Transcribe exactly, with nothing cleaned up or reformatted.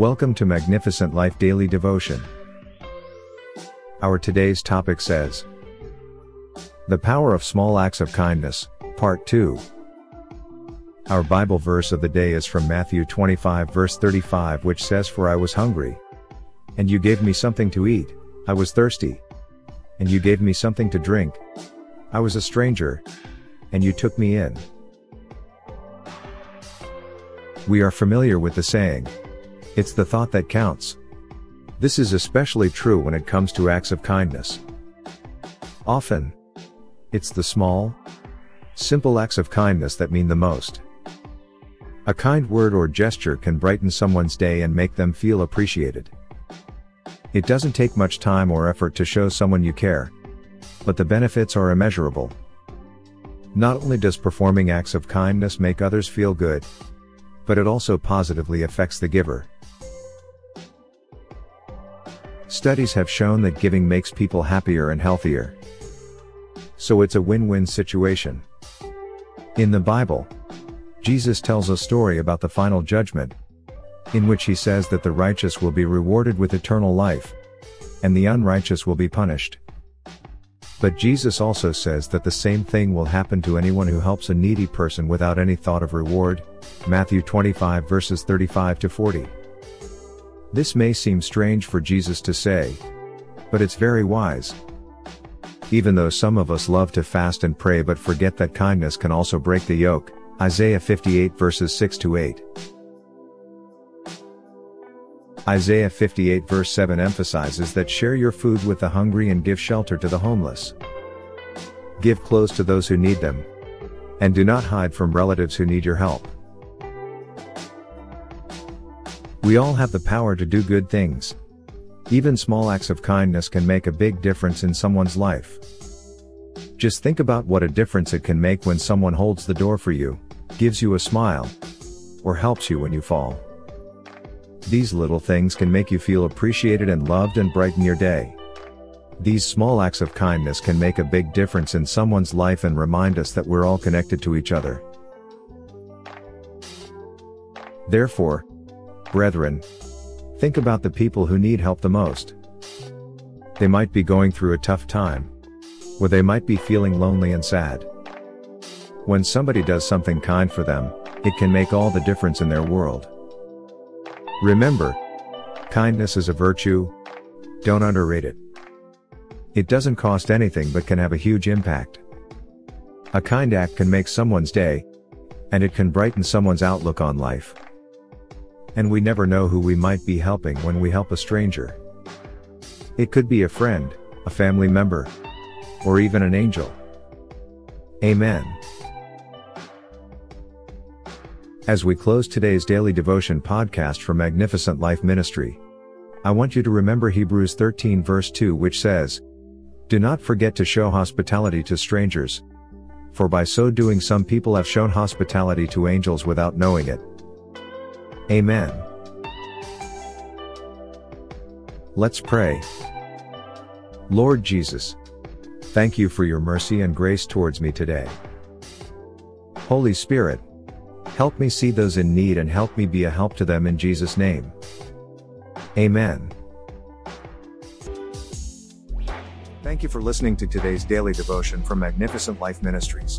Welcome to Magnificent Life Daily Devotion. Our today's topic says, The Power of Small Acts of Kindness, Part two. Our Bible verse of the day is from Matthew twenty-five verse thirty-five, which says, For I was hungry, and you gave me something to eat, I was thirsty, and you gave me something to drink, I was a stranger, and you took me in. We are familiar with the saying, It's the thought that counts. This is especially true when it comes to acts of kindness. Often, it's the small, simple acts of kindness that mean the most. A kind word or gesture can brighten someone's day and make them feel appreciated. It doesn't take much time or effort to show someone you care, but the benefits are immeasurable. Not only does performing acts of kindness make others feel good, but it also positively affects the giver. Studies have shown that giving makes people happier and healthier. So it's a win-win situation. In the Bible, Jesus tells a story about the final judgment, in which he says that the righteous will be rewarded with eternal life, and the unrighteous will be punished. But Jesus also says that the same thing will happen to anyone who helps a needy person without any thought of reward, Matthew twenty-five verses thirty-five to forty. This may seem strange for Jesus to say, but it's very wise. Even though some of us love to fast and pray but forget that kindness can also break the yoke, Isaiah fifty-eight verses six to eight. Isaiah fifty-eight verse seven emphasizes that share your food with the hungry and give shelter to the homeless. Give clothes to those who need them, and do not hide from relatives who need your help. We all have the power to do good things. Even small acts of kindness can make a big difference in someone's life. Just think about what a difference it can make when someone holds the door for you, gives you a smile, or helps you when you fall. These little things can make you feel appreciated and loved and brighten your day. These small acts of kindness can make a big difference in someone's life and remind us that we're all connected to each other. Therefore, brethren, think about the people who need help the most. They might be going through a tough time, or they might be feeling lonely and sad. When somebody does something kind for them, it can make all the difference in their world. Remember, kindness is a virtue. Don't underrate it. It doesn't cost anything but can have a huge impact. A kind act can make someone's day, and it can brighten someone's outlook on life. And we never know who we might be helping when we help a stranger. It could be a friend, a family member, or even an angel. Amen. As we close today's daily devotion podcast for Magnificent Life Ministry, I want you to remember Hebrews thirteen verse two, which says, Do not forget to show hospitality to strangers, for by so doing some people have shown hospitality to angels without knowing it. Amen. Let's pray. Lord Jesus, thank you for your mercy and grace towards me today. Holy Spirit, help me see those in need and help me be a help to them in Jesus' name. Amen. Thank you for listening to today's daily devotion from Magnificent Life Ministries.